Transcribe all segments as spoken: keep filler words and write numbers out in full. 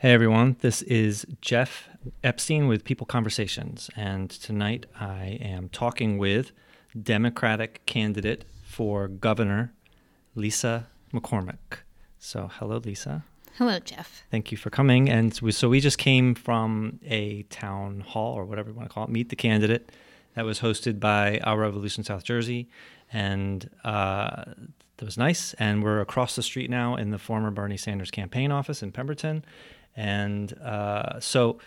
Hey everyone, this is Jeff Epstein with People Conversations, and tonight I am talking with Democratic candidate for governor, Lisa McCormick. So hello, Lisa. Hello, Jeff. Thank you for coming. And so we just came from a town hall, or whatever you want to call it, Meet the Candidate, that was hosted by Our Revolution South Jersey, and uh, that was nice. And we're across the street now in the former Bernie Sanders campaign office in Pemberton. And uh, so,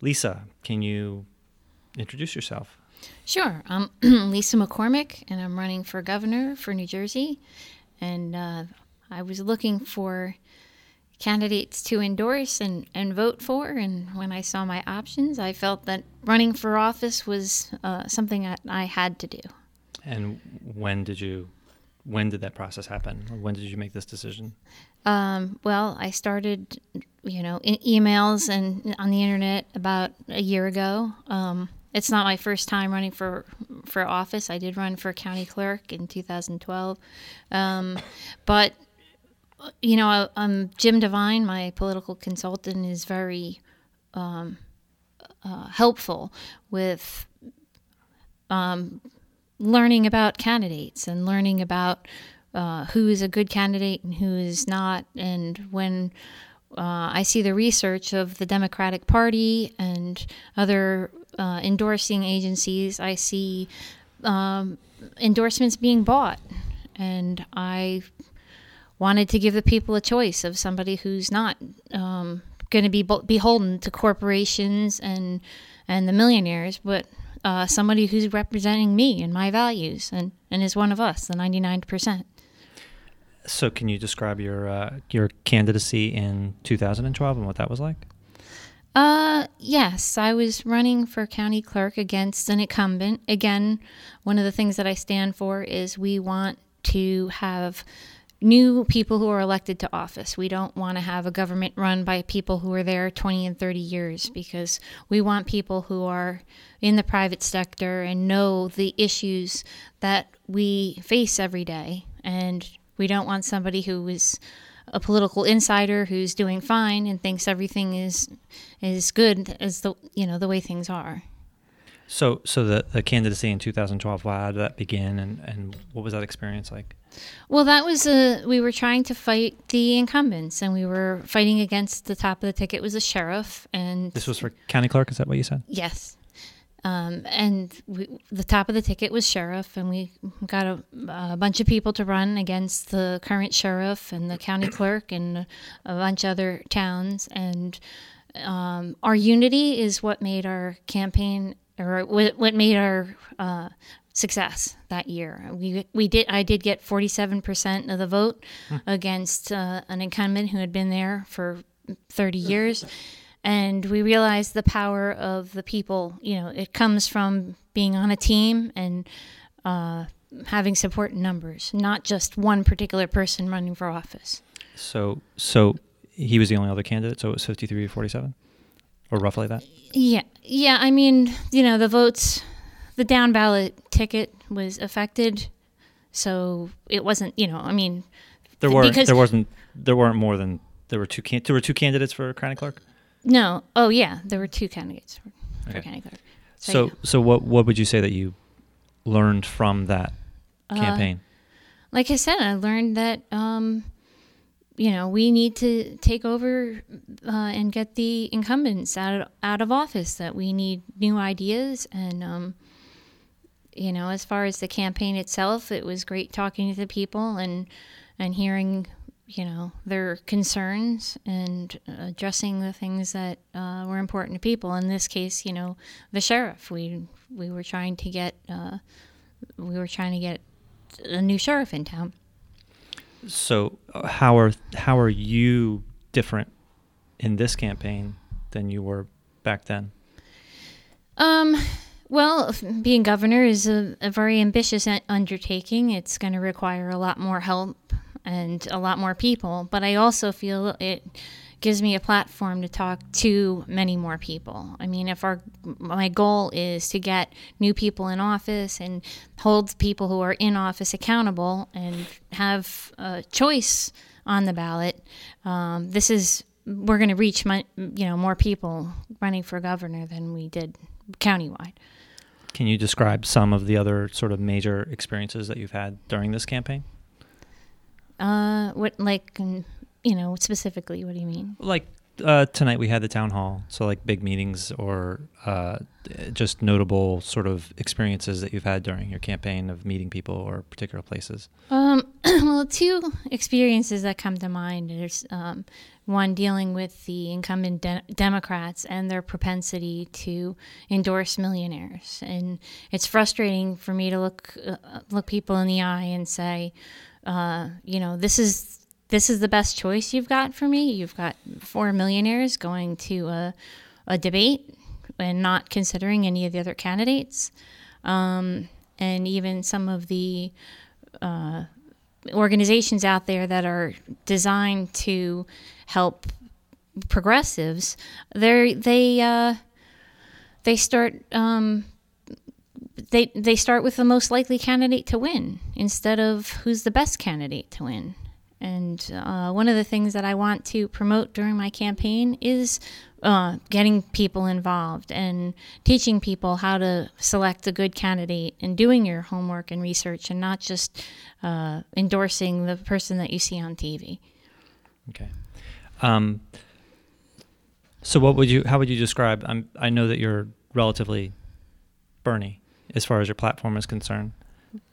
Lisa, can you introduce yourself? Sure. I'm Lisa McCormick, and I'm running for governor for New Jersey. And uh, I was looking for candidates to endorse and, and vote for. And when I saw my options, I felt that running for office was uh, something I, I had to do. And when did you... When did that process happen? Or when did you make this decision? Um, well, I started, you know, in emails and on the internet about a year ago. Um, it's not my first time running for for office. I did run for county clerk in two thousand twelve. Um, but, you know, I, um, Jim Devine, my political consultant, is very um, uh, helpful with um learning about candidates and learning about uh, who is a good candidate and who is not. And when uh, I see the research of the Democratic Party and other uh, endorsing agencies, I see um, endorsements being bought. And I wanted to give the people a choice of somebody who's not um, going to be beholden to corporations and, and the millionaires, but Uh, somebody who's representing me and my values and, and is one of us, the ninety-nine percent. So can you describe your uh, your candidacy in two thousand twelve and what that was like? Uh, yes, I was running for county clerk against an incumbent. Again, one of the things that I stand for is we want to have new people who are elected to office. We don't want to have a government run by people who are there twenty and thirty years, because we want people who are in the private sector and know the issues that we face every day. And we don't want somebody who is a political insider who's doing fine and thinks everything is is good as the you know the way things are. So so the, the candidacy in two thousand twelve, how did that begin, and, and what was that experience like? Well, that was a, we were trying to fight the incumbents, and we were fighting against the top of the ticket was a sheriff. And this was for county clerk, is that what you said? Yes. Um, and we, the top of the ticket was sheriff, and we got a, a bunch of people to run against the current sheriff and the county clerk and a bunch of other towns. And um, our unity is what made our campaign or what made our uh, success that year. We we did I did get forty-seven percent of the vote huh. against uh, an incumbent who had been there for thirty years, and we realized the power of the people. You know, it comes from being on a team and uh, having support in numbers, not just one particular person running for office. So so he was the only other candidate. So it was fifty-three to forty-seven. Or roughly that? Yeah. Yeah, I mean, you know, the votes, the down ballot ticket was affected, so it wasn't, you know, I mean... There weren't, there wasn't, there weren't more than, there were two can, there were two candidates for county clerk? No. Oh, yeah, there were two candidates for, okay. for county clerk. So, so, yeah. so what, what would you say that you learned from that uh, campaign? Like I said, I learned that... Um, You know, we need to take over uh, and get the incumbents out of, out of office, that we need new ideas. And, um, you know, as far as the campaign itself, it was great talking to the people and, and hearing, you know, their concerns and addressing the things that uh, were important to people. In this case, you know, the sheriff. We we were trying to get uh, we were trying to get a new sheriff in town. So how are how are you different in this campaign than you were back then? Um, well, being governor is a, a very ambitious undertaking. It's going to require a lot more help and a lot more people. But I also feel it gives me a platform to talk to many more people. I mean, if our my goal is to get new people in office and hold people who are in office accountable and have a choice on the ballot, um, this is we're going to reach, my, you know, more people running for governor than we did countywide. Can you describe some of the other sort of major experiences that you've had during this campaign? Uh, what, like, you know, specifically, what do you mean? Like, uh, tonight we had the town hall, so like big meetings or uh, just notable sort of experiences that you've had during your campaign of meeting people or particular places. Um, well, two experiences that come to mind. There's um, one dealing with the incumbent de- Democrats and their propensity to endorse millionaires, and it's frustrating for me to look uh, look people in the eye and say, uh, you know, this is. This is the best choice you've got for me. You've got four millionaires going to a, a debate and not considering any of the other candidates. Um, and even some of the uh, organizations out there that are designed to help progressives, they they uh, they start um, they they start with the most likely candidate to win instead of who's the best candidate to win. And uh, one of the things that I want to promote during my campaign is uh, getting people involved and teaching people how to select a good candidate and doing your homework and research and not just uh, endorsing the person that you see on T V. Okay. Um, so what would you, how would you describe, I'm, I know that you're relatively Bernie as far as your platform is concerned.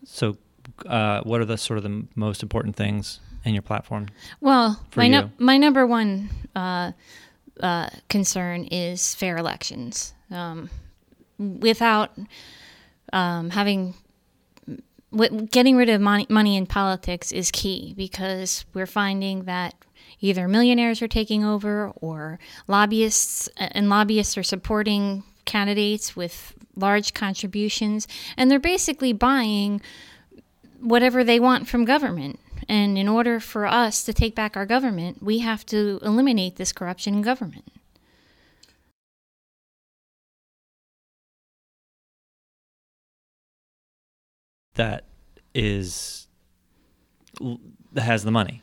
So uh, what are the sort of the m- most important things and your platform? Well, my no, my number one uh, uh, concern is fair elections. Um, without um, having w- getting rid of money, money in politics is key, because we're finding that either millionaires are taking over, or lobbyists and lobbyists are supporting candidates with large contributions, and they're basically buying whatever they want from government. And in order for us to take back our government, we have to eliminate this corruption in government. That is, has the money.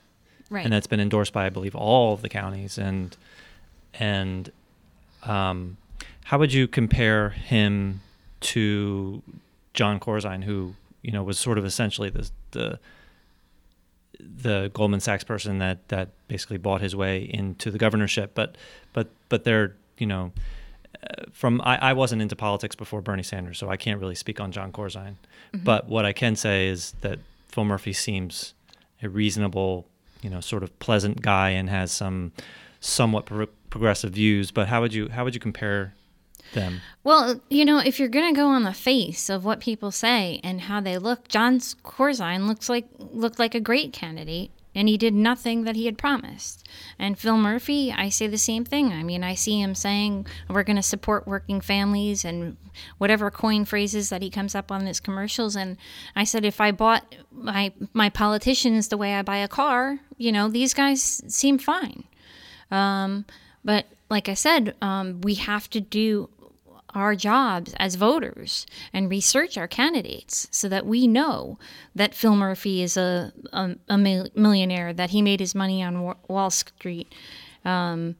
Right. And that's been endorsed by, I believe, all of the counties. And and um, how would you compare him to John Corzine, who, you know, was sort of essentially the... the the Goldman Sachs person that, that basically bought his way into the governorship, but but but they're, you know, from I, I wasn't into politics before Bernie Sanders, so I can't really speak on John Corzine. Mm-hmm. But what I can say is that Phil Murphy seems a reasonable, you know, sort of pleasant guy and has some somewhat pro- progressive views. But how would you how would you compare them? Well, you know, if you're going to go on the face of what people say and how they look, John Corzine looks like looked like a great candidate, and he did nothing that he had promised. And Phil Murphy, I say the same thing. I mean, I see him saying we're going to support working families and whatever coin phrases that he comes up on his commercials. And I said, if I bought my my politicians the way I buy a car, you know, these guys seem fine. Um, but like I said, um, we have to do our jobs as voters and research our candidates so that we know that Phil Murphy is a, a, a millionaire, that he made his money on Wall Street, um,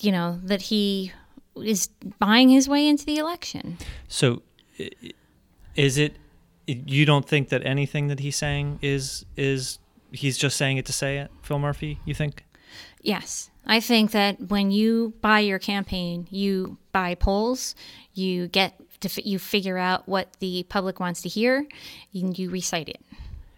you know, that he is buying his way into the election. So is it, you don't think that anything that he's saying is, is he's just saying it to say it, Phil Murphy, you think? Yes. I think that when you buy your campaign, you buy polls, you get to, you figure out what the public wants to hear, and you recite it.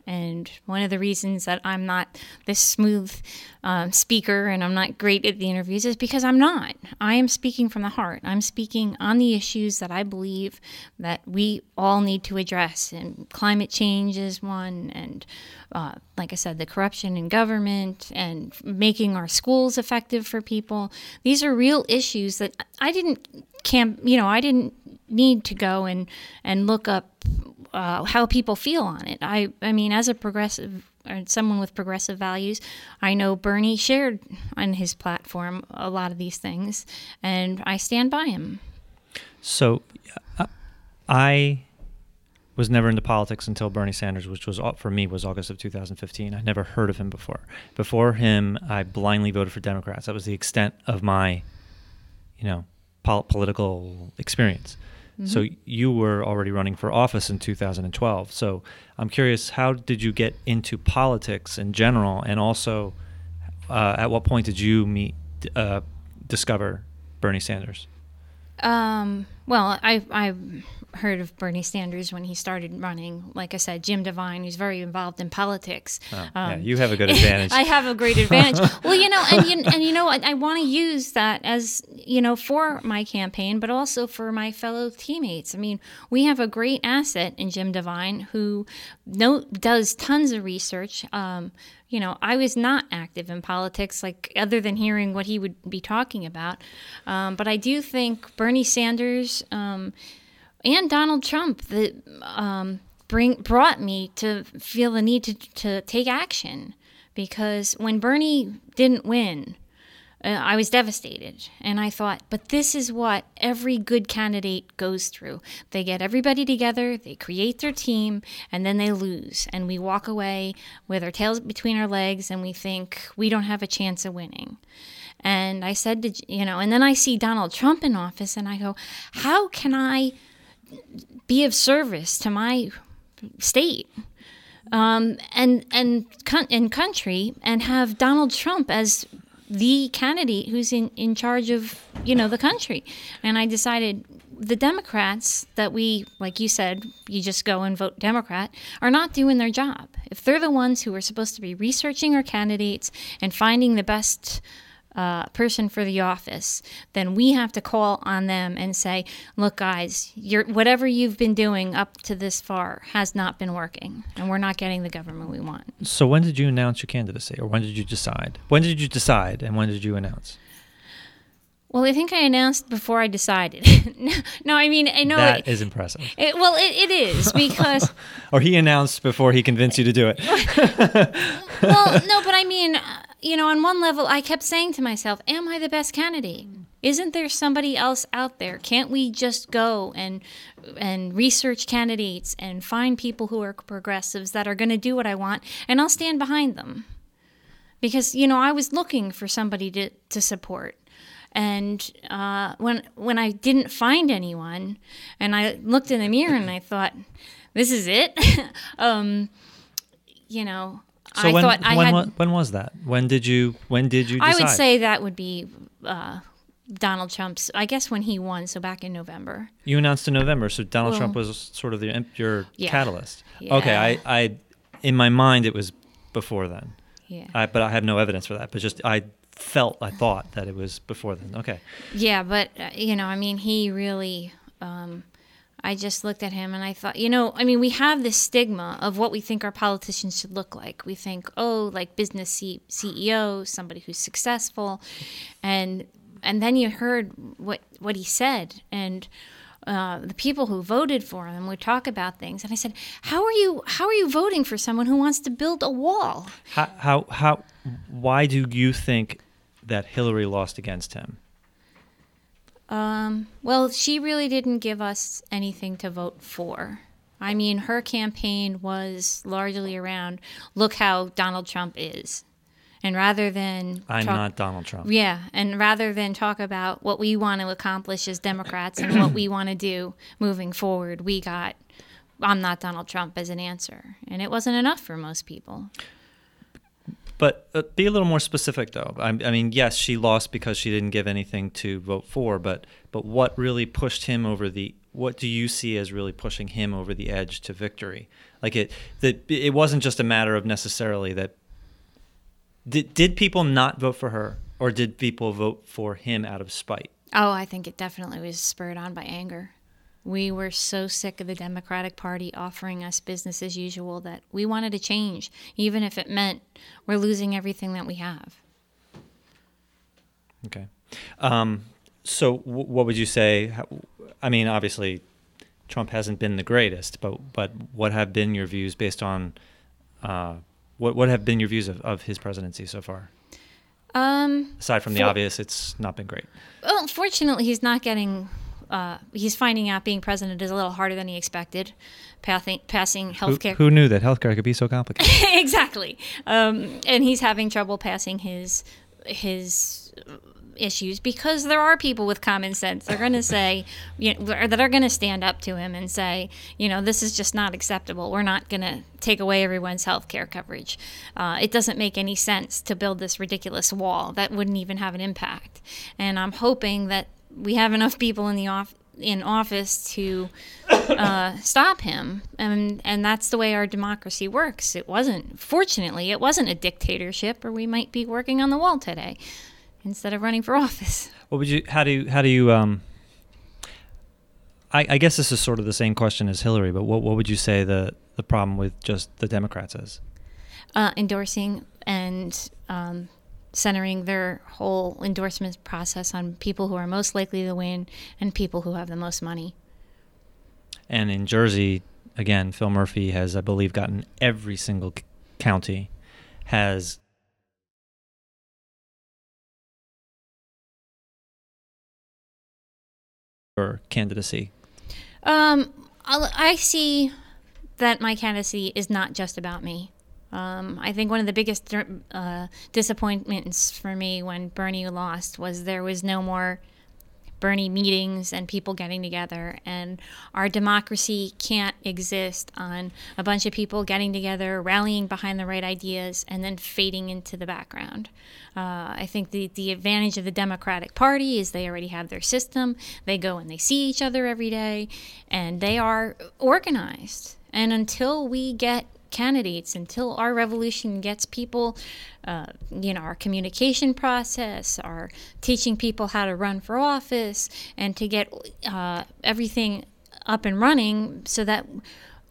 And one of the reasons that I'm not this smooth um, speaker and I'm not great at the interviews is because I'm not. I am speaking from the heart. I'm speaking on the issues that I believe that we all need to address. And climate change is one. And uh, like I said, the corruption in government and making our schools effective for people. These are real issues that I didn't camp, you know, I didn't need to go and, and look up Uh, how people feel on it. I, I mean, as a progressive, or someone with progressive values, I know Bernie shared on his platform a lot of these things, and I stand by him. So, uh, I was never into politics until Bernie Sanders, which was for me was August of two thousand fifteen. I never heard of him before. Before him, I blindly voted for Democrats. That was the extent of my, you know, pol- political experience. Mm-hmm. So you were already running for office in two thousand twelve. So I'm curious, how did you get into politics in general, and also, uh, at what point did you meet, uh, discover Bernie Sanders? Um, well, I I heard of Bernie Sanders when he started running. Like I said, Jim Devine, who's very involved in politics. Oh, um, yeah, you have a good advantage. I have a great advantage. Well, you know, and you, and you know, I, I want to use that as, you know, for my campaign, but also for my fellow teammates. I mean, we have a great asset in Jim Devine, who no, does tons of research. Um, you know, I was not active in politics, like other than hearing what he would be talking about. Um, but I do think Bernie Sanders um, and Donald Trump that um, bring brought me to feel the need to, to take action, because when Bernie didn't win, uh, I was devastated. And I thought, but this is what every good candidate goes through. They get everybody together, they create their team, and then they lose. And we walk away with our tails between our legs, and we think we don't have a chance of winning. And I said, to, you know, and then I see Donald Trump in office, and I go, how can I be of service to my state um, and and and country, and have Donald Trump as the candidate who's in, in charge of, you know, the country? And I decided the Democrats that we, like you said, you just go and vote Democrat, are not doing their job. If they're the ones who are supposed to be researching our candidates and finding the best Uh, person for the office, then we have to call on them and say, look, guys, you're, whatever you've been doing up to this far has not been working, and we're not getting the government we want. So when did you announce your candidacy, or when did you decide? When did you decide, and when did you announce? Well, I think I announced before I decided. No, I mean, I know. That it, is impressive. It, well, it, it is, because... Or he announced before he convinced you to do it. Well, no, but I mean... You know, on one level, I kept saying to myself, am I the best candidate? Isn't there somebody else out there? Can't we just go and and research candidates and find people who are progressives that are going to do what I want, and I'll stand behind them? Because, you know, I was looking for somebody to, to support. And uh, when when I didn't find anyone, and I looked in the mirror and I thought, this is it? um, you know... So I when, thought I when, had, when was that? When did you when did you decide? I would say that would be uh, Donald Trump's, I guess, when he won, so back in November. You announced in November, so Donald well, Trump was sort of the your yeah, catalyst. Yeah. Okay, I, I in my mind it was before then. Yeah. I, but I have no evidence for that, but just I felt, I thought that it was before then. Okay. Yeah, but uh, you know, I mean, he really um, I just looked at him and I thought, you know, I mean, we have this stigma of what we think our politicians should look like. We think, oh, like business C- CEO, somebody who's successful. And and then you heard what, what he said. And uh, the people who voted for him would talk about things. And I said, how are you how are you voting for someone who wants to build a wall? How how, how why do you think that Hillary lost against him? Um, well, she really didn't give us anything to vote for. I mean, her campaign was largely around, look how Donald Trump is. And rather than... I'm talk, not Donald Trump. Yeah, and rather than talk about what we want to accomplish as Democrats and what we want to do moving forward, we got, I'm not Donald Trump as an answer. And it wasn't enough for most people. But uh, be a little more specific, though. I, I mean, yes, she lost because she didn't give anything to vote for, but but what really pushed him over the – what do you see as really pushing him over the edge to victory? Like it that it wasn't just a matter of necessarily that – did did people not vote for her, or did people vote for him out of spite? Oh, I think it definitely was spurred on by anger. We were so sick of the Democratic Party offering us business as usual that we wanted to change, even if it meant we're losing everything that we have. Okay. Um, so w- what would you say? I mean, obviously, Trump hasn't been the greatest, but but what have been your views based on uh, what what have been your views of, of his presidency so far? Um, Aside from for, the obvious, it's not been great. Well, fortunately, he's not getting uh, he's finding out being president is a little harder than he expected. Passing, passing healthcare. Who, who knew that healthcare could be so complicated? Exactly. Um, and he's having trouble passing his his issues because there are people with common sense. They're going to say, you know, that are going to stand up to him and say, you know, this is just not acceptable. We're not going to take away everyone's health care coverage. Uh, it doesn't make any sense to build this ridiculous wall that wouldn't even have an impact. And I'm hoping that we have enough people in the off in office to uh, stop him. And and that's the way our democracy works. It wasn't, fortunately, it wasn't a dictatorship, or we might be working on the wall today instead of running for office. What would you? How do you? How do you? Um, I, I guess this is sort of the same question as Hillary, but what what would you say the the problem with just the Democrats is? Uh, endorsing and um, centering their whole endorsement process on people who are most likely to win and people who have the most money. And in Jersey, again, Phil Murphy has, I believe, gotten every single c- county has. Or candidacy? Um, I see that my candidacy is not just about me. Um, I think one of the biggest uh, disappointments for me when Bernie lost was there was no more Bernie meetings and people getting together. And our democracy can't exist on a bunch of people getting together, rallying behind the right ideas, and then fading into the background. Uh, I think the, the advantage of the Democratic Party is they already have their system. They go and they see each other every day, and they are organized. And until we get candidates, until our revolution gets people, uh, you know, our communication process, our teaching people how to run for office, and to get uh, everything up and running so that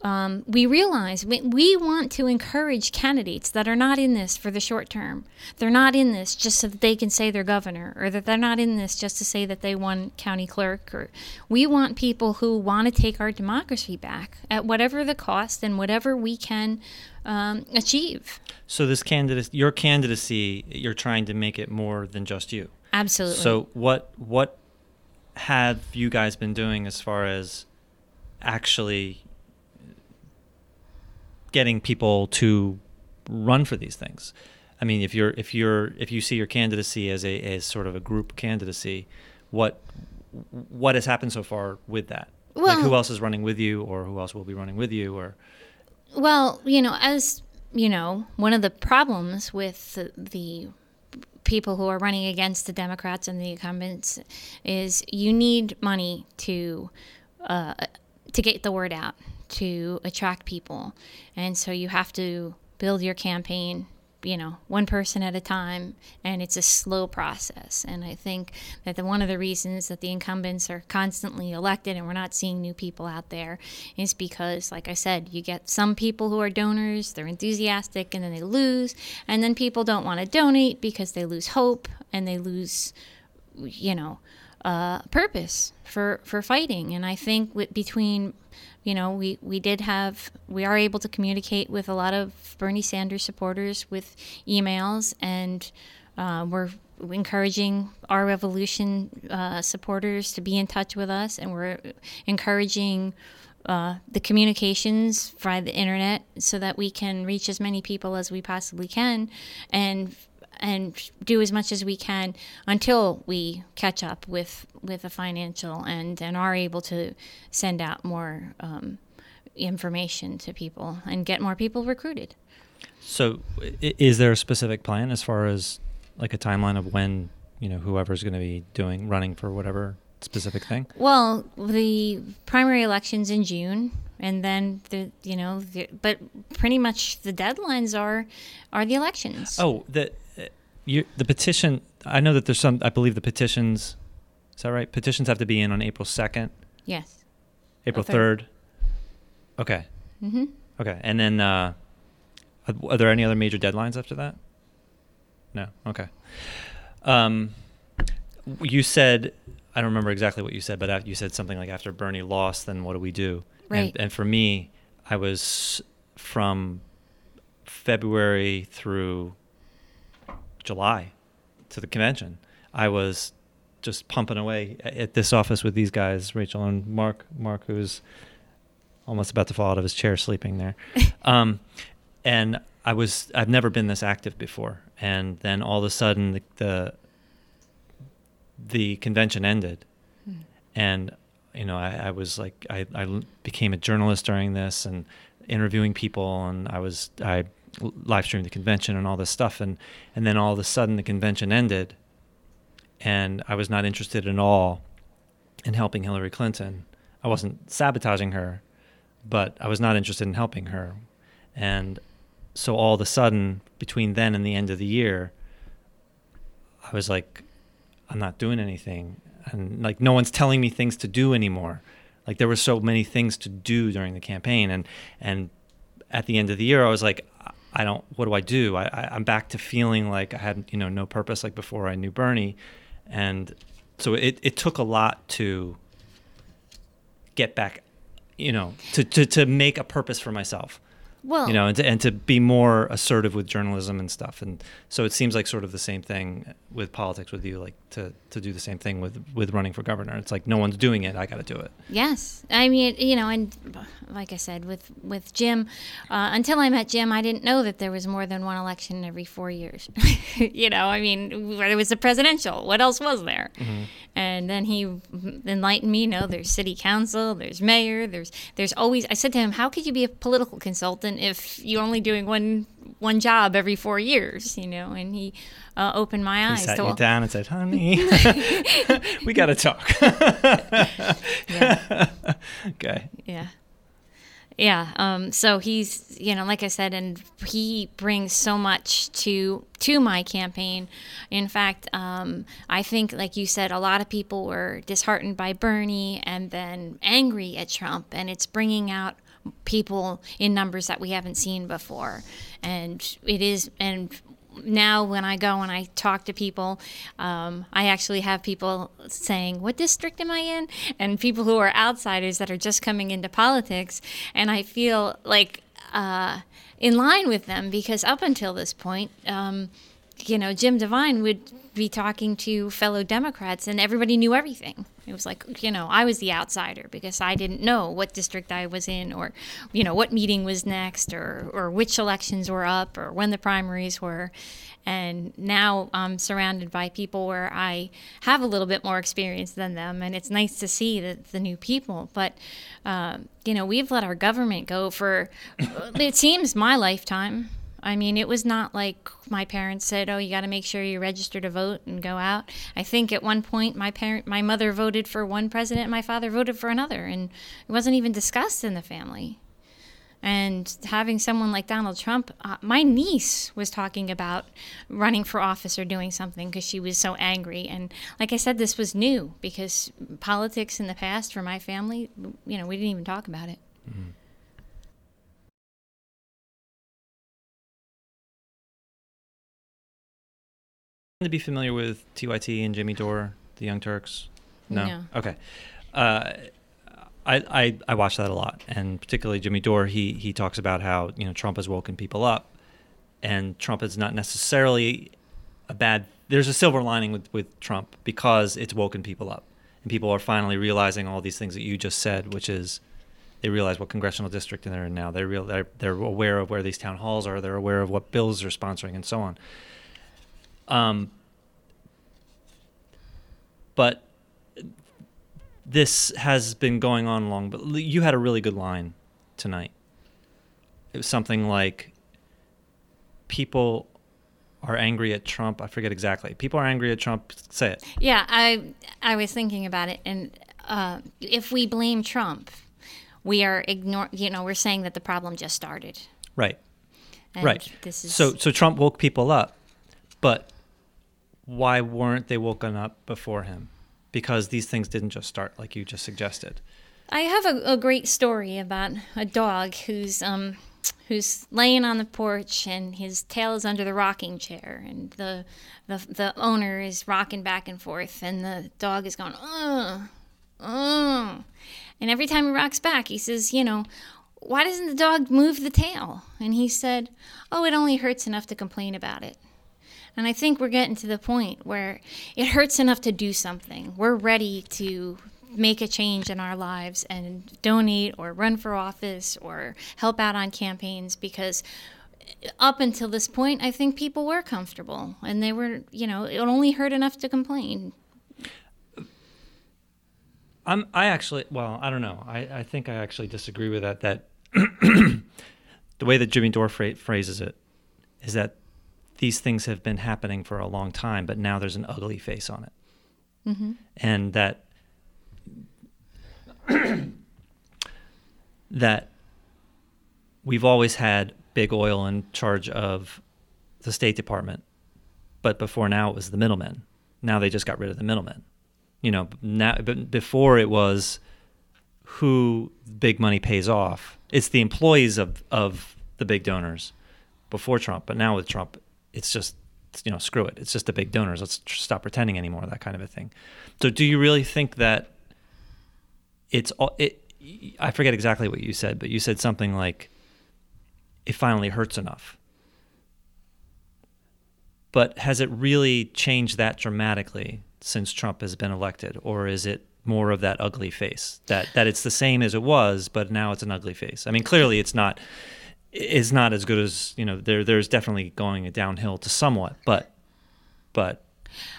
Um, we realize we, we want to encourage candidates that are not in this for the short term. They're not in this just so that they can say they're governor, or that they're not in this just to say that they won county clerk. Or we want people who want to take our democracy back at whatever the cost and whatever we can um, achieve. So this candidate, your candidacy, you're trying to make it more than just you. Absolutely. So what what have you guys been doing as far as actually getting people to run for these things? I mean, if you're if you're if you see your candidacy as a as sort of a group candidacy, what what has happened so far with that? Well, like, who else is running with you, or who else will be running with you, or? Well, you know, as you know, one of the problems with the, the people who are running against the Democrats and the incumbents is you need money to uh, to get the word out, to attract people. And so you have to build your campaign, you know, one person at a time, and it's a slow process. And I think that the, one of the reasons that the incumbents are constantly elected and we're not seeing new people out there is because, like I said, you get some people who are donors, they're enthusiastic, and then they lose, and then people don't want to donate because they lose hope and they lose, you know, Uh, purpose for, for fighting. And I think with, between, you know, we, we did have, we are able to communicate with a lot of Bernie Sanders supporters with emails, and uh, we're encouraging our revolution uh, supporters to be in touch with us, and we're encouraging uh, the communications via the internet so that we can reach as many people as we possibly can, and and do as much as we can until we catch up with with the financial and, and are able to send out more um, information to people and get more people recruited. So is there a specific plan as far as like a timeline of when, you know, whoever's going to be doing, running for whatever specific thing? Well, the primary election's in June. And then, the, you know, the, but pretty much the deadlines are are the elections. Oh, the uh, you, the petition, I know that there's some, I believe the petitions, is that right? Petitions have to be in on April second? Yes. April third? Okay. Mm-hmm. Okay. And then, uh, are, are there any other major deadlines after that? No. Okay. Um, you said, I don't remember exactly what you said, but you said something like, after Bernie lost, then what do we do? Right. And, and for me, I was from February through July to the convention. I was just pumping away at this office with these guys, Rachel and Mark, Mark, who's almost about to fall out of his chair sleeping there. Um, and I was, I've never been this active before. And then all of a sudden the, the, the convention ended. Mm. And, you know, I, I was like, I, I became a journalist during this and interviewing people. And I was, I live streamed the convention and all this stuff. And, and then all of a sudden the convention ended and I was not interested at all in helping Hillary Clinton. I wasn't sabotaging her, but I was not interested in helping her. And so all of a sudden, between then and the end of the year, I was like, I'm not doing anything. And like, no one's telling me things to do anymore. Like, there were so many things to do during the campaign. And, and at the end of the year, I was like, I don't, what do I do? I, I, I'm back to feeling like I had, you know, no purpose, like before I knew Bernie. And so it, it took a lot to get back, you know, to, to, to make a purpose for myself. Well, you know, and to, and to be more assertive with journalism and stuff. And so it seems like sort of the same thing with politics with you, like to, to do the same thing with, with running for governor. It's like, no one's doing it. I got to do it. Yes. I mean, you know, and like I said, with, with Jim, uh, until I met Jim, I didn't know that there was more than one election every four years. You know, I mean, it was the presidential. What else was there? Mm-hmm. And then he enlightened me, you know, there's city council, there's mayor, there's, there's always, I said to him, how could you be a political consultant if you're only doing one one job every four years, you know? And he uh, opened my eyes. He sat so, me down and said, honey, we got to talk. Yeah. Okay. Yeah. Yeah. Um, so he's, you know, like I said, and he brings so much to to my campaign. In fact, um, I think, like you said, a lot of people were disheartened by Bernie and then angry at Trump. And it's bringing out people in numbers that we haven't seen before. And it is, and now when I go and I talk to people, um, I actually have people saying, what district am I in? And people who are outsiders that are just coming into politics. And I feel like uh, in line with them, because up until this point, um, you know, Jim Devine would be talking to fellow Democrats and everybody knew everything. It was like, you know, I was the outsider because I didn't know what district I was in or, you know, what meeting was next or, or which elections were up or when the primaries were. And now I'm surrounded by people where I have a little bit more experience than them. And it's nice to see the, the new people. But, um, you know, we've let our government go for, it seems, my lifetime. I mean, it was not like my parents said, oh, you got to make sure you register to vote and go out. I think at one point my parent, my mother voted for one president and my father voted for another, and it wasn't even discussed in the family. And having someone like Donald Trump, uh, my niece was talking about running for office or doing something because she was so angry. And like I said, this was new because politics in the past for my family, you know, we didn't even talk about it. Mm-hmm. To be familiar with T Y T and Jimmy Dore, The Young Turks? No. no. Okay. Uh, I, I I watch that a lot, and particularly Jimmy Dore. He he talks about how, you know, Trump has woken people up, and Trump is not necessarily a bad. There's a silver lining with, with Trump because it's woken people up, and people are finally realizing all these things that you just said, which is they realize what congressional district they're in now. They real they're, they're aware of where these town halls are. They're aware of what bills they're sponsoring and so on. Um, but this has been going on long, but you had a really good line tonight. It was something like, people are angry at Trump. I forget exactly. People are angry at Trump. Say it. Yeah. I, I was thinking about it. And, uh, if we blame Trump, we are ignore, you know, we're saying that the problem just started. Right. And right. This is so, so Trump woke people up. But why weren't they woken up before him? Because these things didn't just start, like you just suggested. I have a, a great story about a dog who's um, who's laying on the porch and his tail is under the rocking chair, and the the, the owner is rocking back and forth, and the dog is going, ugh, ugh. And every time he rocks back, he says, you know, why doesn't the dog move the tail? And he said, oh, it only hurts enough to complain about it. And I think we're getting to the point where it hurts enough to do something. We're ready to make a change in our lives and donate or run for office or help out on campaigns, because up until this point, I think people were comfortable and they were, you know, it only hurt enough to complain. I'm, I actually, well, I don't know. I, I think I actually disagree with that, that the way that Jimmy Dore phra- phrases it is that these things have been happening for a long time, but now there's an ugly face on it. Mm-hmm. And that, that we've always had big oil in charge of the State Department, but before now it was the middlemen. Now they just got rid of the middlemen. You know, now, but before it was who big money pays off. It's the employees of, of the big donors before Trump, but now with Trump, it's just, you know, screw it. It's just the big donors. Let's tr- stop pretending anymore, that kind of a thing. So do you really think that it's all, it, I forget exactly what you said, but you said something like, it finally hurts enough. But has it really changed that dramatically since Trump has been elected, or is it more of that ugly face, that that it's the same as it was, but now it's an ugly face? I mean, clearly it's not it's not as good as, you know, there there's definitely going downhill to somewhat, but but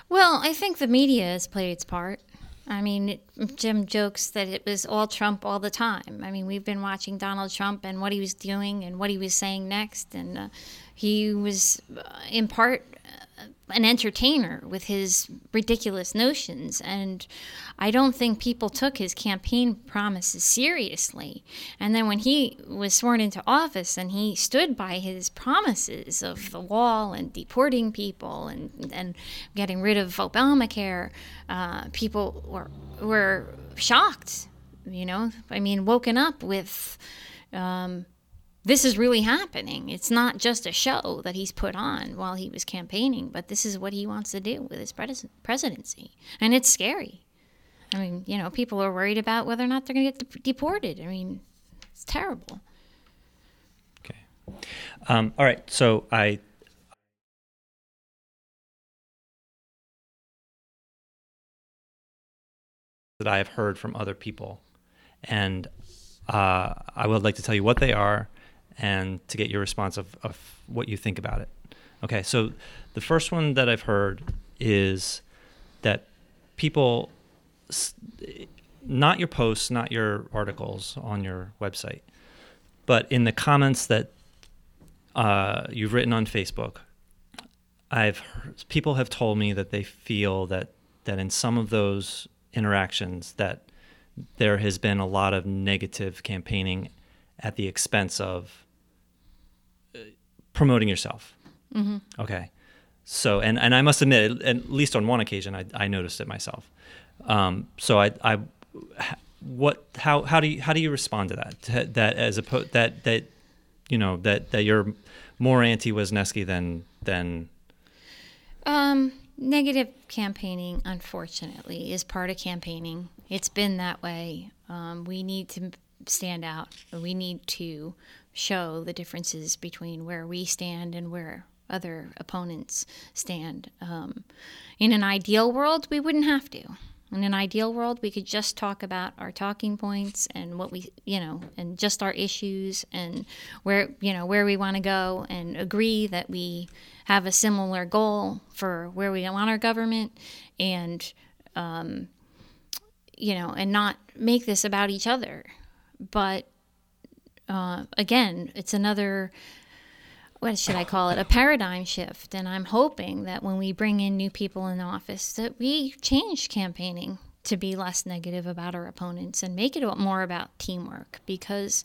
well, I think the media has played its part. I mean, it, Jim jokes that it was all Trump all the time. I mean, we've been watching Donald Trump and what he was doing and what he was saying next, and uh, he was uh, in part uh, an entertainer with his ridiculous notions, and I don't think people took his campaign promises seriously. And then when he was sworn into office and he stood by his promises of the wall and deporting people and and getting rid of Obamacare, uh, people were were shocked, you know, I mean, woken up with um, this is really happening. It's not just a show that he's put on while he was campaigning, but this is what he wants to do with his pres- presidency. And it's scary. I mean, you know, people are worried about whether or not they're going to get de- deported. I mean, it's terrible. Okay. Um, all right. So I... that I have heard from other people, and uh, I would like to tell you what they are and to get your response of, of what you think about it. Okay, so the first one that I've heard is that people, not your posts, not your articles on your website, but in the comments that uh, you've written on Facebook, I've heard, people have told me that they feel that that in some of those interactions that there has been a lot of negative campaigning at the expense of promoting yourself. Mm-hmm. Okay. So, and, and I must admit, at least on one occasion, I, I noticed it myself. Um, so I, I, what, how, how do you, how do you respond to that? That as a, po- that, that, you know, that, that you're more anti-Wisniewski than, than. Um, negative campaigning, unfortunately, is part of campaigning. It's been that way. Um, we need to stand out. We need to show the differences between where we stand and where other opponents stand. Um, in an ideal world, we wouldn't have to. In an ideal world, we could just talk about our talking points and what we, you know, and just our issues and where, you know, where we want to go, and agree that we have a similar goal for where we want our government, and, um, you know, and not make this about each other. But uh, again, it's another, what should I call it, a paradigm shift. And I'm hoping that when we bring in new people in office, that we change campaigning to be less negative about our opponents and make it more about teamwork, because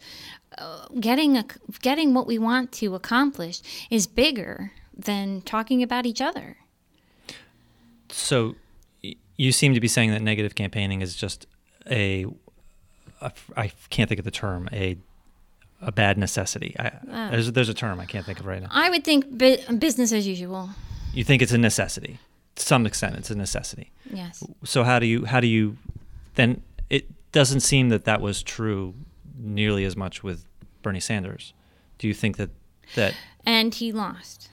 uh, getting a, getting what we want to accomplish is bigger than talking about each other. So you seem to be saying that negative campaigning is just a, a I can't think of the term, a a bad necessity. I, uh, there's, there's a term I can't think of right now. I would think bu- business as usual. You think it's a necessity. To some extent, it's a necessity. Yes. So how do you, how do you, then it doesn't seem that that was true nearly as much with Bernie Sanders. Do you think that, that. And he lost.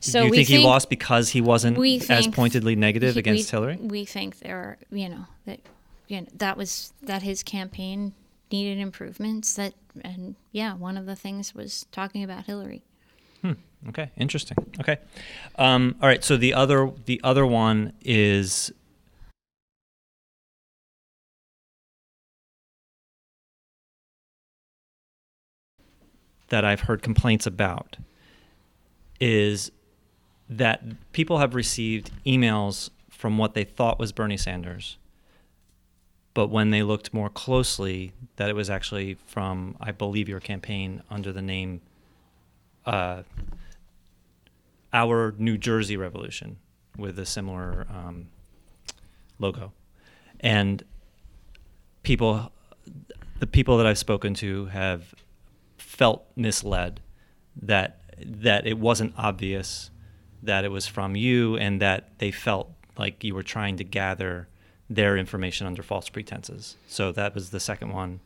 So Do you we think, think he lost because he wasn't as pointedly negative he, against we, Hillary? We think there are, you know, that you know, that was that his campaign needed improvements. That and yeah, one of the things was talking about Hillary. Hmm. Okay, interesting. Okay, um, all right. So the other the other one is. That I've heard complaints about is that people have received emails from what they thought was Bernie Sanders, but when they looked more closely, that it was actually from, I believe, your campaign under the name uh, Our New Jersey Revolution with a similar um, logo. And people, the people that I've spoken to have felt misled, that that it wasn't obvious that it was from you, and that they felt like you were trying to gather their information under false pretenses. So that was the second one.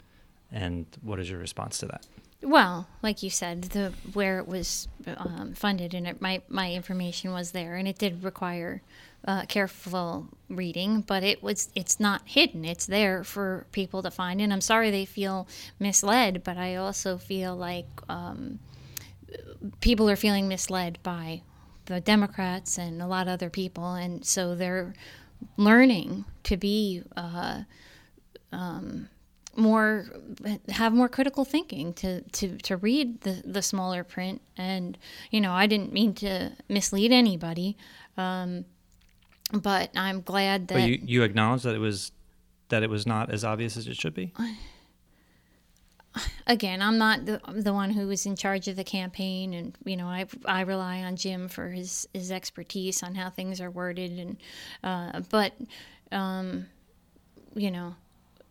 And what is your response to that? Well, like you said, the where it was um, funded, and it, my, my information was there, and it did require uh, careful reading, but it was it's not hidden. It's there for people to find, and I'm sorry they feel misled, but I also feel like um, people are feeling misled by the Democrats and a lot of other people, and so they're learning to be uh, um, more have more critical thinking to, to, to read the, the smaller print. And, you know, I didn't mean to mislead anybody, um, but I'm glad that... But you, you acknowledge that it was that it was not as obvious as it should be? Again, I'm not the, the one who was in charge of the campaign, and, you know, I, I rely on Jim for his, his expertise on how things are worded, and uh, but, um, you know...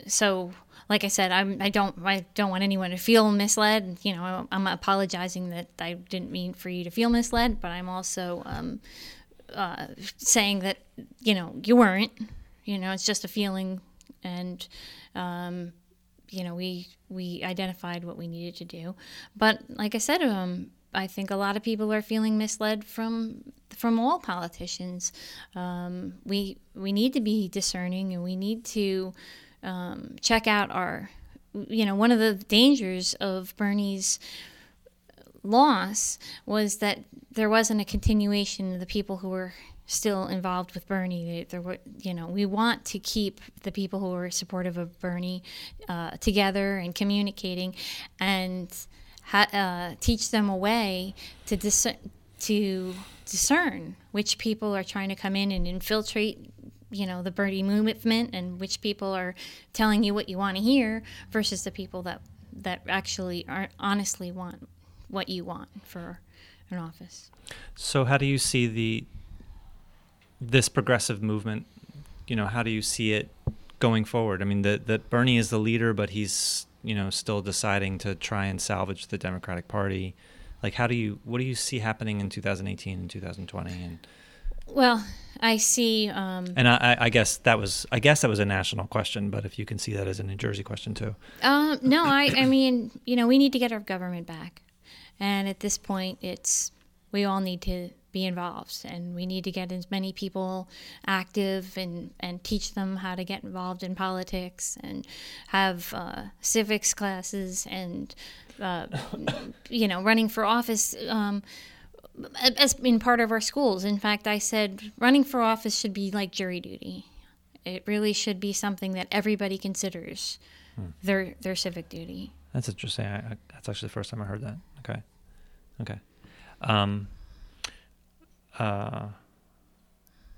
So, like I said, I'm, I don't I don't want anyone to feel misled. You know, I'm apologizing that I didn't mean for you to feel misled, but I'm also um, uh, saying that, you know, you weren't. You know, it's just a feeling, and, um, you know, we we identified what we needed to do. But, like I said, um, I think a lot of people are feeling misled from from all politicians. Um, we we need to be discerning, and we need to... Um, check out our, you know, one of the dangers of Bernie's loss was that there wasn't a continuation of the people who were still involved with Bernie. There were, you know, we want to keep the people who are supportive of Bernie uh, together and communicating, and ha- uh, teach them a way to dis- to discern which people are trying to come in and infiltrate, you know, the Bernie movement, and which people are telling you what you want to hear versus the people that that actually aren't honestly want what you want for an office. So how do you see the this progressive movement, you know, how do you see it going forward? I mean, that that Bernie is the leader, but he's, you know, still deciding to try and salvage the Democratic Party. Like, how do you, what do you see happening in two thousand eighteen and two thousand twenty? And well, I see. Um, and I, I guess that was I guess that was a national question, but if you can see that as a New Jersey question too. Um, no, I, I mean, you know, we need to get our government back, and at this point, it's we all need to be involved, and we need to get as many people active, and, and teach them how to get involved in politics, and have uh, civics classes, and uh, you know, running for office. Um, As in part of our schools. In fact, I said running for office should be like jury duty. It really should be something that everybody considers hmm. their their civic duty. That's interesting. I, I, that's actually the first time I heard that. Okay, okay. Um, uh,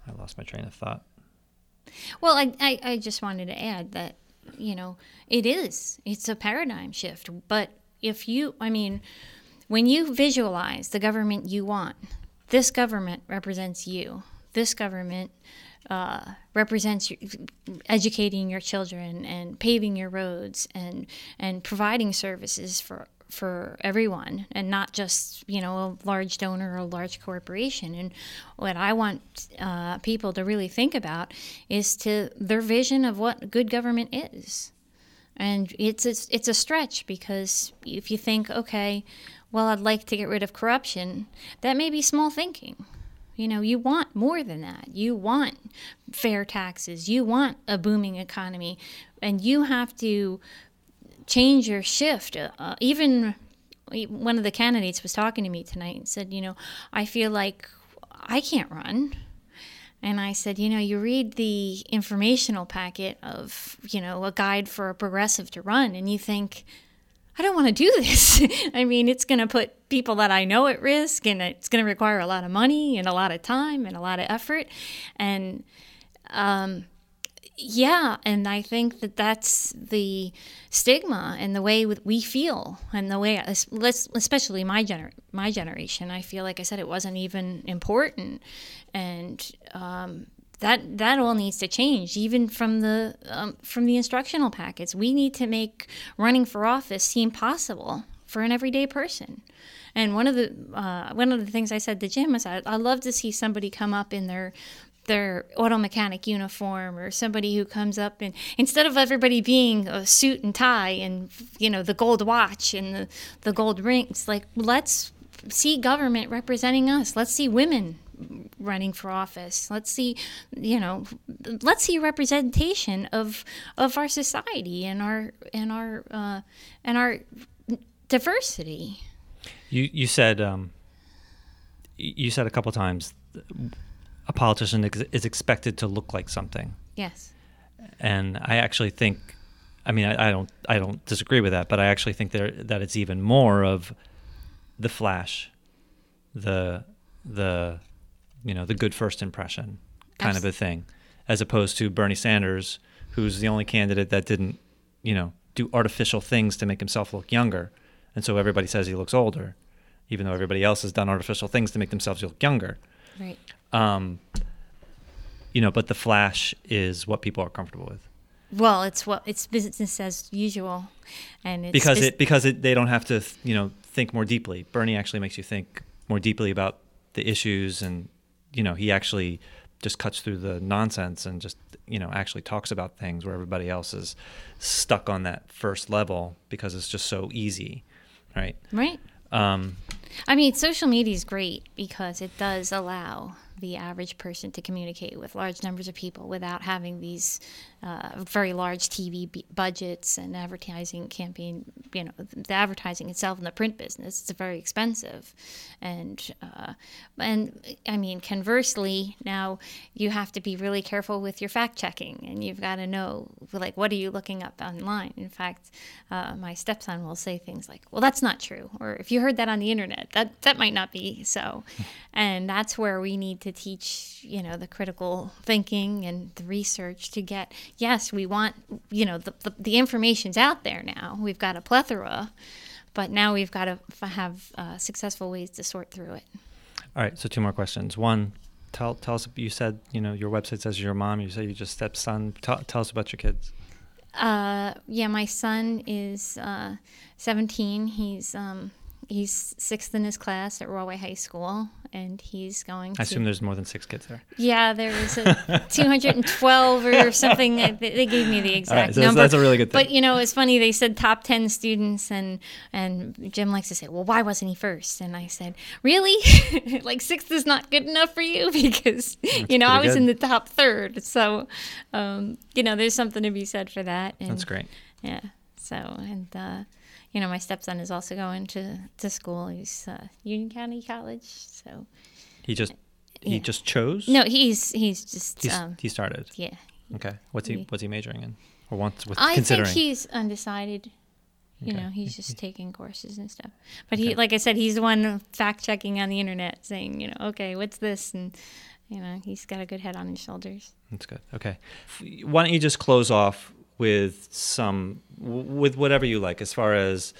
I lost my train of thought. Well, I, I, I just wanted to add that, you know, it is. It's a paradigm shift. But if you, I mean... When you visualize the government you want, this government represents you. This government uh, represents your, educating your children, and paving your roads, and and providing services for, for everyone, and not just, you know, a large donor or a large corporation. And what I want uh, people to really think about is to their vision of what good government is. And it's, it's it's a stretch, because if you think, okay, well, I'd like to get rid of corruption, that may be small thinking. You know, you want more than that. You want fair taxes. You want a booming economy. And you have to change your shift. Uh, even one of the candidates was talking to me tonight and said, you know, I feel like I can't run. And I said, you know, you read the informational packet of, you know, a guide for a progressive to run, and you think, I don't want to do this. I mean, it's going to put people that I know at risk, and it's going to require a lot of money and a lot of time and a lot of effort. And um, yeah, and I think that that's the stigma and the way we feel, and the way, especially my gener- my generation, I feel like I said it wasn't even important. And um, that that all needs to change, even from the um, from the instructional packets. We need to make running for office seem possible for an everyday person. And one of the uh, one of the things I said to Jim was, I, I love to see somebody come up in their their auto mechanic uniform, or somebody who comes up and, instead of everybody being a suit and tie and, you know, the gold watch and the, the gold rings, like, let's see government representing us. Let's see women running for office. Let's see, you know, let's see representation of of our society and our and our uh, and our diversity. You you said um, you said a couple times a politician is expected to look like something. Yes. And I actually think, I mean, I, I don't I don't disagree with that, but I actually think there that it's even more of the flash, the the you know, the good first impression kind Absolutely. Of a thing, as opposed to Bernie Sanders, who's the only candidate that didn't, you know, do artificial things to make himself look younger. And so everybody says he looks older, even though everybody else has done artificial things to make themselves look younger. Right. Um, you know, but the flash is what people are comfortable with. Well, it's what it's business as usual, and it's because bus- it because it, they don't have to, you know, think more deeply. Bernie actually makes you think more deeply about the issues, and, you know, he actually just cuts through the nonsense and just, you know, actually talks about things, where everybody else is stuck on that first level because it's just so easy, right? Right. Um, I mean, social media is great because it does allow the average person to communicate with large numbers of people without having these uh, very large T V b- budgets and advertising campaign. You know, the advertising itself in the print business, it's very expensive, and uh, and I mean, conversely, now you have to be really careful with your fact checking, and you've got to know, like, what are you looking up online? In fact, uh, my stepson will say things like, "Well, that's not true," or "If you heard that on the internet, that that might not be so," and that's where we need to teach, you know, the critical thinking and the research to get, yes, we want, you know, the, the, the information's out there now. We've got a plethora, but now we've got to have uh, successful ways to sort through it. All right, so two more questions. One, tell tell us, you said, you know, your website says your mom, you say you just stepson. Tell, tell us about your kids. Uh, yeah, my son is uh, seventeen. He's... Um, He's sixth in his class at Railway High School, and he's going to... I assume there's more than six kids there. Yeah, there was a two hundred twelve or something. They gave me the exact right, so number. That's a really good thing. But, you know, it's funny. They said top ten students, and, and Jim likes to say, well, why wasn't he first? And I said, really? Like, sixth is not good enough for you? Because, that's, you know, I was good in the top third. So, um, you know, there's something to be said for that. And, that's great. Yeah. So, and... Uh, You know, my stepson is also going to, to school. He's uh, Union County College, so he just he yeah. just chose. No, he's he's just he's, um, he started. Yeah. Okay. What's he what's he majoring in, or wants with I considering? I think he's undecided. You okay. know, he's just taking courses and stuff. But okay. he, like I said, he's the one fact checking on the internet, saying, you know, okay, what's this? And, you know, he's got a good head on his shoulders. That's good. Okay. Why don't you just close off with some, with whatever you like, as far as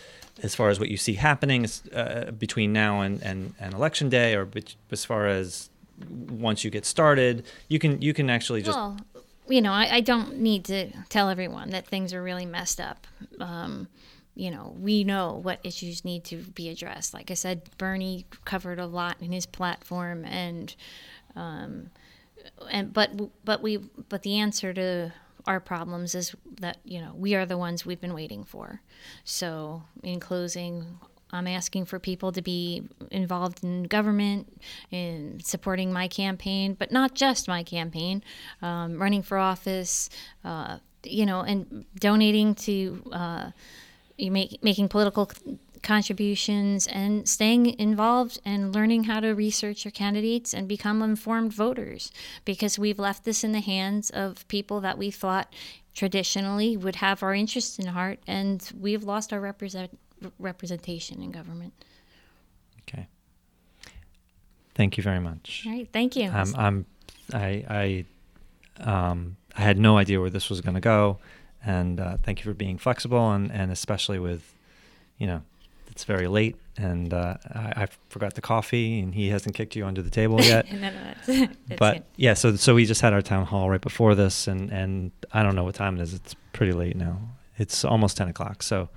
as far as what you see happening uh, between now and, and, and election day, or be- as far as once you get started, you can you can actually just. Well, you know, I, I don't need to tell everyone that things are really messed up. Um, you know, we know what issues need to be addressed. Like I said, Bernie covered a lot in his platform, and um, and but but we but the answer to our problems is that, you know, we are the ones we've been waiting for. So in closing, I'm asking for people to be involved in government, in supporting my campaign, but not just my campaign, um, running for office, uh, you know, and donating to uh, you make, making political contributions and staying involved and learning how to research your candidates and become informed voters, because we've left this in the hands of people that we thought traditionally would have our interests in heart, and we've lost our represent, representation in government. Okay. Thank you very much. All right. Thank you. Um, I'm, I, I, um, I had no idea where this was going to go, and uh, thank you for being flexible, and, and especially with, you know, it's very late, and uh, I, I forgot the coffee, and he hasn't kicked you under the table yet. no, no, that's, that's but it. yeah, so so we just had our town hall right before this, and, and I don't know what time it is. It's pretty late now. It's almost ten o'clock. So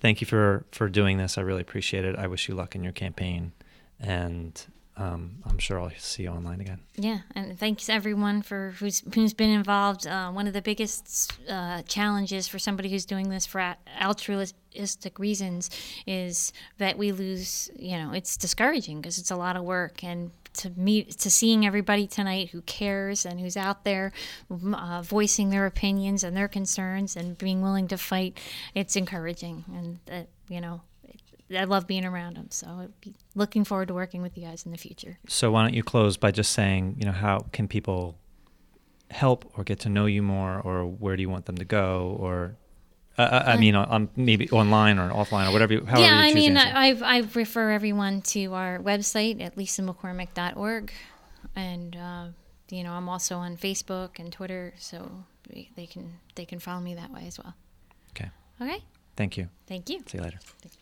thank you for, for doing this. I really appreciate it. I wish you luck in your campaign, and um, I'm sure I'll see you online again. Yeah, and thanks everyone for who's who's been involved. Uh, one of the biggest uh, challenges for somebody who's doing this for altruism reasons is that we lose, you know, it's discouraging because it's a lot of work, and to meet to seeing everybody tonight who cares and who's out there uh, voicing their opinions and their concerns and being willing to fight, it's encouraging, and that uh, you know I love being around them, so I'd be looking forward to working with you guys in the future. So why don't you close by just saying, you know, how can people help or get to know you more, or where do you want them to go, or Uh, I mean, on, maybe online or offline or whatever you, however yeah, you choose. Yeah, I mean, I, I I refer everyone to our website at lisa mccormick dot org. And, uh, you know, I'm also on Facebook and Twitter, so they can they can follow me that way as well. Okay. Okay. Thank you. Thank you. See you later. Thank you.